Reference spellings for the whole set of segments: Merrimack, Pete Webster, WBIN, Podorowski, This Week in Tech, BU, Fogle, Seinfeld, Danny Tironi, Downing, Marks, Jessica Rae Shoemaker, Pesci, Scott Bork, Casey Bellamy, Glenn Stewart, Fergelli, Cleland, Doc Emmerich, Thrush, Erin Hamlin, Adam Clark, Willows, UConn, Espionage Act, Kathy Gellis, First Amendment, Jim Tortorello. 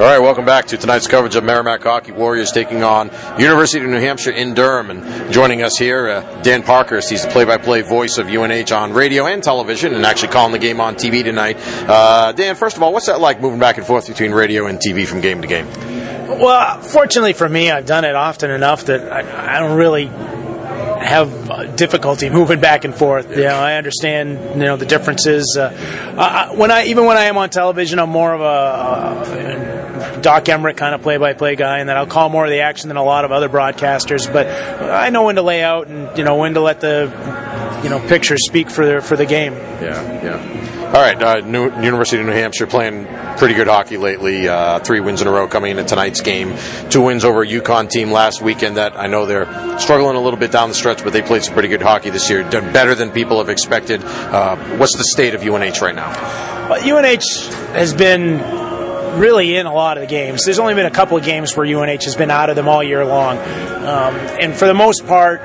All right, welcome back to tonight's coverage of Merrimack Hockey. Warriors taking on University of New Hampshire in Durham. And joining us here, Dan Parker. He's the play-by-play voice of UNH on radio and television and actually calling the game on TV tonight. Dan, first of all, what's that like moving back and forth between radio and TV from game to game? Well, fortunately for me, I've done it often enough that I don't really have difficulty moving back and forth. You know, I understand, you know, the differences. When I am on television, I'm more of a Doc Emmerich kind of play-by-play guy, and then I'll call more of the action than a lot of other broadcasters. But I know when to lay out and, you know, when to let the, you know, pictures speak for the game. Yeah, yeah. All right, University of New Hampshire playing pretty good hockey lately. 3 wins in a row coming into tonight's game. 2 wins over a UConn team last weekend that I know they're struggling a little bit down the stretch, but they played some pretty good hockey this year. Done better than people have expected. What's the state of UNH right now? Well, UNH has been really in a lot of the games. There's only been a couple of games where UNH has been out of them all year long. And for the most part,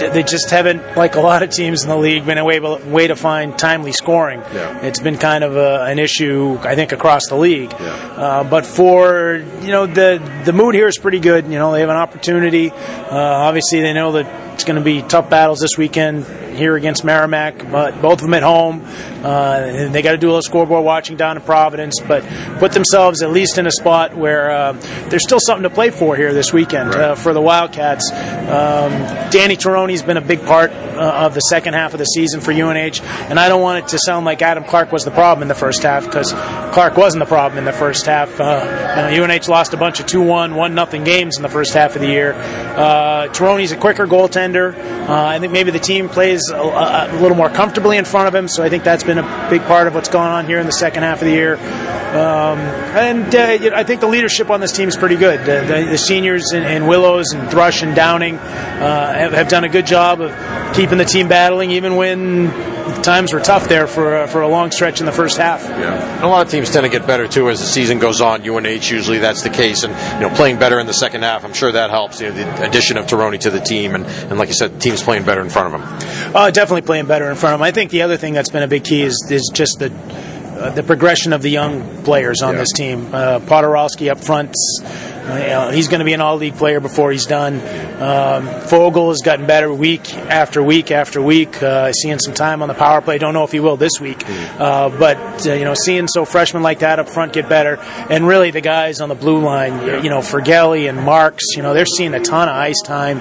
they just haven't, like a lot of teams in the league, been a way to find timely scoring. Yeah. It's been kind of an issue, I think, across the league. Yeah. But for, you know, the mood here is pretty good. You know, they have an opportunity. Obviously, they know that it's going to be tough battles this weekend here against Merrimack, but both of them at home. And they got to do a little scoreboard watching down in Providence, but put themselves at least in a spot where there's still something to play for here this weekend. Right. For the Wildcats. Danny Tironi's been a big part of the second half of the season for UNH, and I don't want it to sound like Adam Clark was the problem in the first half, because Clark wasn't the problem in the first half. UNH lost a bunch of 2-1, 1-0 games in the first half of the year. Tironi's a quicker goaltender. I think maybe the team plays a little more comfortably in front of him, so I think that's been a big part of what's going on here in the second half of the year. And I think the leadership on this team is pretty good. The seniors in Willows and Thrush and Downing have done a good job of keeping the team battling, even when times were tough there for a long stretch in the first half. Yeah, and a lot of teams tend to get better too as the season goes on. UNH usually that's the case, and you know, playing better in the second half, I'm sure that helps. You know, the addition of Tironi to the team, and like you said, the team's playing better in front of him. Definitely playing better in front of him. I think the other thing that's been a big key is just the progression of the young players on this team. Podorowski up front, he's going to be an all-league player before he's done. Fogle has gotten better week after week after week. Seeing some time on the power play. Don't know if he will this week. But seeing freshmen like that up front get better. And really the guys on the blue line, you know, Fergelli and Marks, you know, they're seeing a ton of ice time.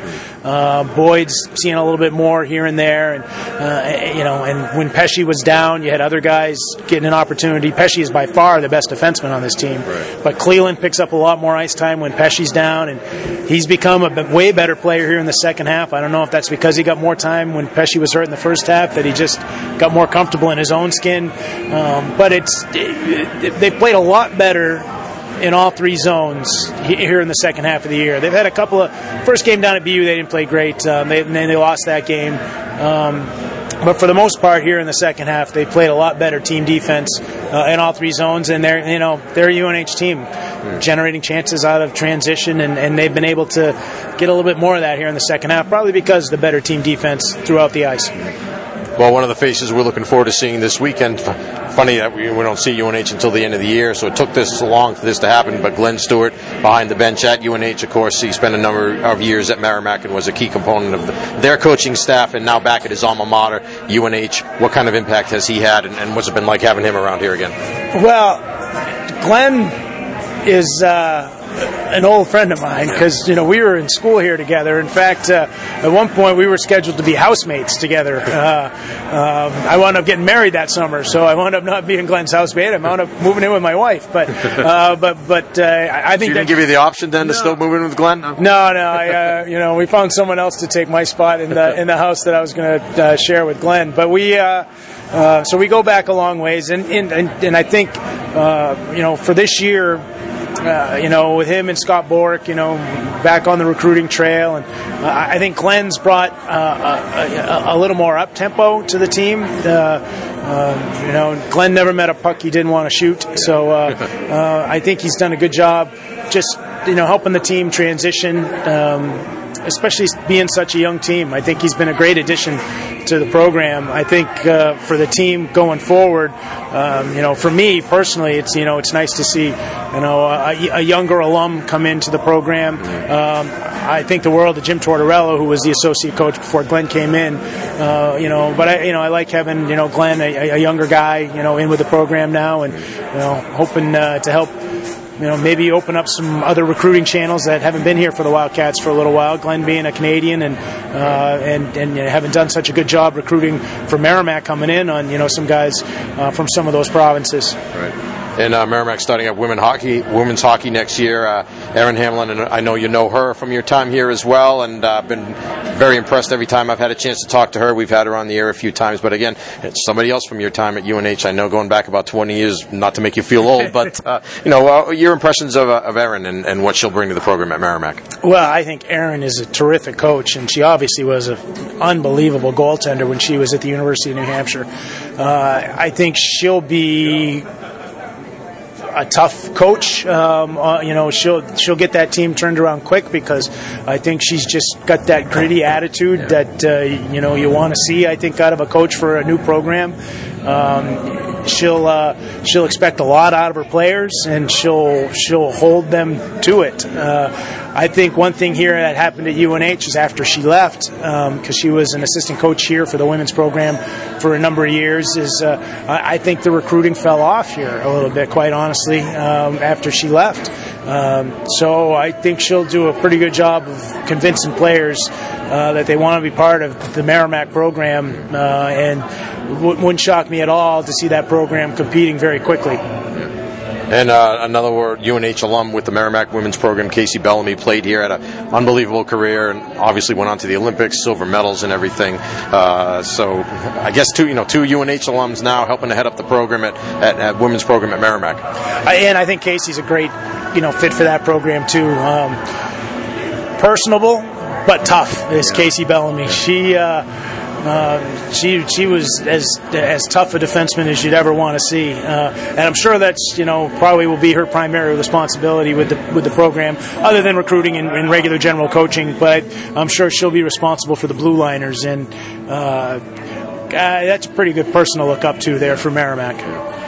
Boyd's seeing a little bit more here and there. And when Pesci was down, you had other guys getting an opportunity. Pesci is by far the best defenseman on this team. Right. But Cleland picks up a lot more ice time when Pesci's down, and he's become a way better player here in the second half. I don't know if that's because he got more time when Pesci was hurt in the first half, that he just got more comfortable in his own skin. But they played a lot better in all 3 zones here in the second half of the year. They've had a couple of first game down at BU, they didn't play great. They lost that game. But for the most part, here in the second half, they played a lot better team defense in all 3 zones, and they're a UNH team, generating chances out of transition, and they've been able to get a little bit more of that here in the second half, probably because of the better team defense throughout the ice. Well, one of the faces we're looking forward to seeing this weekend. Funny that we don't see UNH until the end of the year, so it took this long for this to happen. But Glenn Stewart, behind the bench at UNH, of course, he spent a number of years at Merrimack and was a key component of their coaching staff, and now back at his alma mater, UNH. What kind of impact has he had, and what's it been like having him around here again? Well, Glenn is an old friend of mine, because we were in school here together. In fact, at one point we were scheduled to be housemates together. I wound up getting married that summer, so I wound up not being Glenn's housemate. I wound up moving in with my wife. But I think so. You didn't give you the option then to still move in with Glenn? No. I we found someone else to take my spot in the house that I was going to share with Glenn. But we so we go back a long ways, and I think for this year. With him and Scott Bork, back on the recruiting trail, and I think Glenn's brought a little more up tempo to the team. Glenn never met a puck he didn't want to shoot, so I think he's done a good job, just helping the team transition, especially being such a young team. I think he's been a great addition to the program. I think for the team going forward, for me personally, it's nice to see you know, a younger alum come into the program. I think the world of Jim Tortorello, who was the associate coach before Glenn came in. You know, but I like having, you know, Glenn, a younger guy, you know, in with the program now, and, you know, hoping to help, you know, maybe open up some other recruiting channels that haven't been here for the Wildcats for a little while. Glenn being a Canadian and having done such a good job recruiting for Merrimack, coming in on, you know, some guys from some of those provinces. Right. And Merrimack starting up women's hockey next year. Erin Hamlin, and I know you know her from your time here as well, and I've been very impressed every time I've had a chance to talk to her. We've had her on the air a few times, but again, it's somebody else from your time at UNH. I know going back about 20 years, not to make you feel old, but you know, your impressions of Erin and what she'll bring to the program at Merrimack. Well, I think Erin is a terrific coach, and she obviously was an unbelievable goaltender when she was at the University of New Hampshire. I think she'll be a tough coach. You know, she'll get that team turned around quick, because I think she's just got that gritty attitude that you know, you want to see, I think, out of a coach for a new program. She'll expect a lot out of her players, and she'll hold them to it. I think one thing here that happened at UNH is after she left, because she was an assistant coach here for the women's program for a number of years, is I think the recruiting fell off here a little bit, quite honestly, after she left. So I think she'll do a pretty good job of convincing players that they want to be part of the Merrimack program, and wouldn't shock me at all to see that program competing very quickly. And another UNH alum with the Merrimack women's program, Casey Bellamy, played here, had an unbelievable career, and obviously went on to the Olympics, silver medals and everything. So I guess two UNH alums now helping to head up the program at women's program at Merrimack. And I think Casey's a great, you know, fit for that program too. Personable but tough is Casey Bellamy. She was as tough a defenseman as you'd ever want to see, and I'm sure that's, you know, probably will be her primary responsibility with the program, other than recruiting and regular general coaching. But I'm sure she'll be responsible for the blue liners, and that's a pretty good person to look up to there for Merrimack.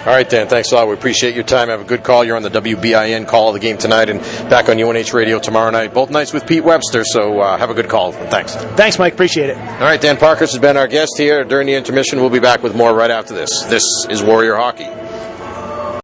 All right, Dan, thanks a lot. We appreciate your time. Have a good call. You're on the WBIN Call of the Game tonight, and back on UNH Radio tomorrow night. Both nights with Pete Webster, so have a good call. Thanks. Thanks, Mike. Appreciate it. All right, Dan Parker has been our guest here. During the intermission, we'll be back with more right after this. This is Warrior Hockey.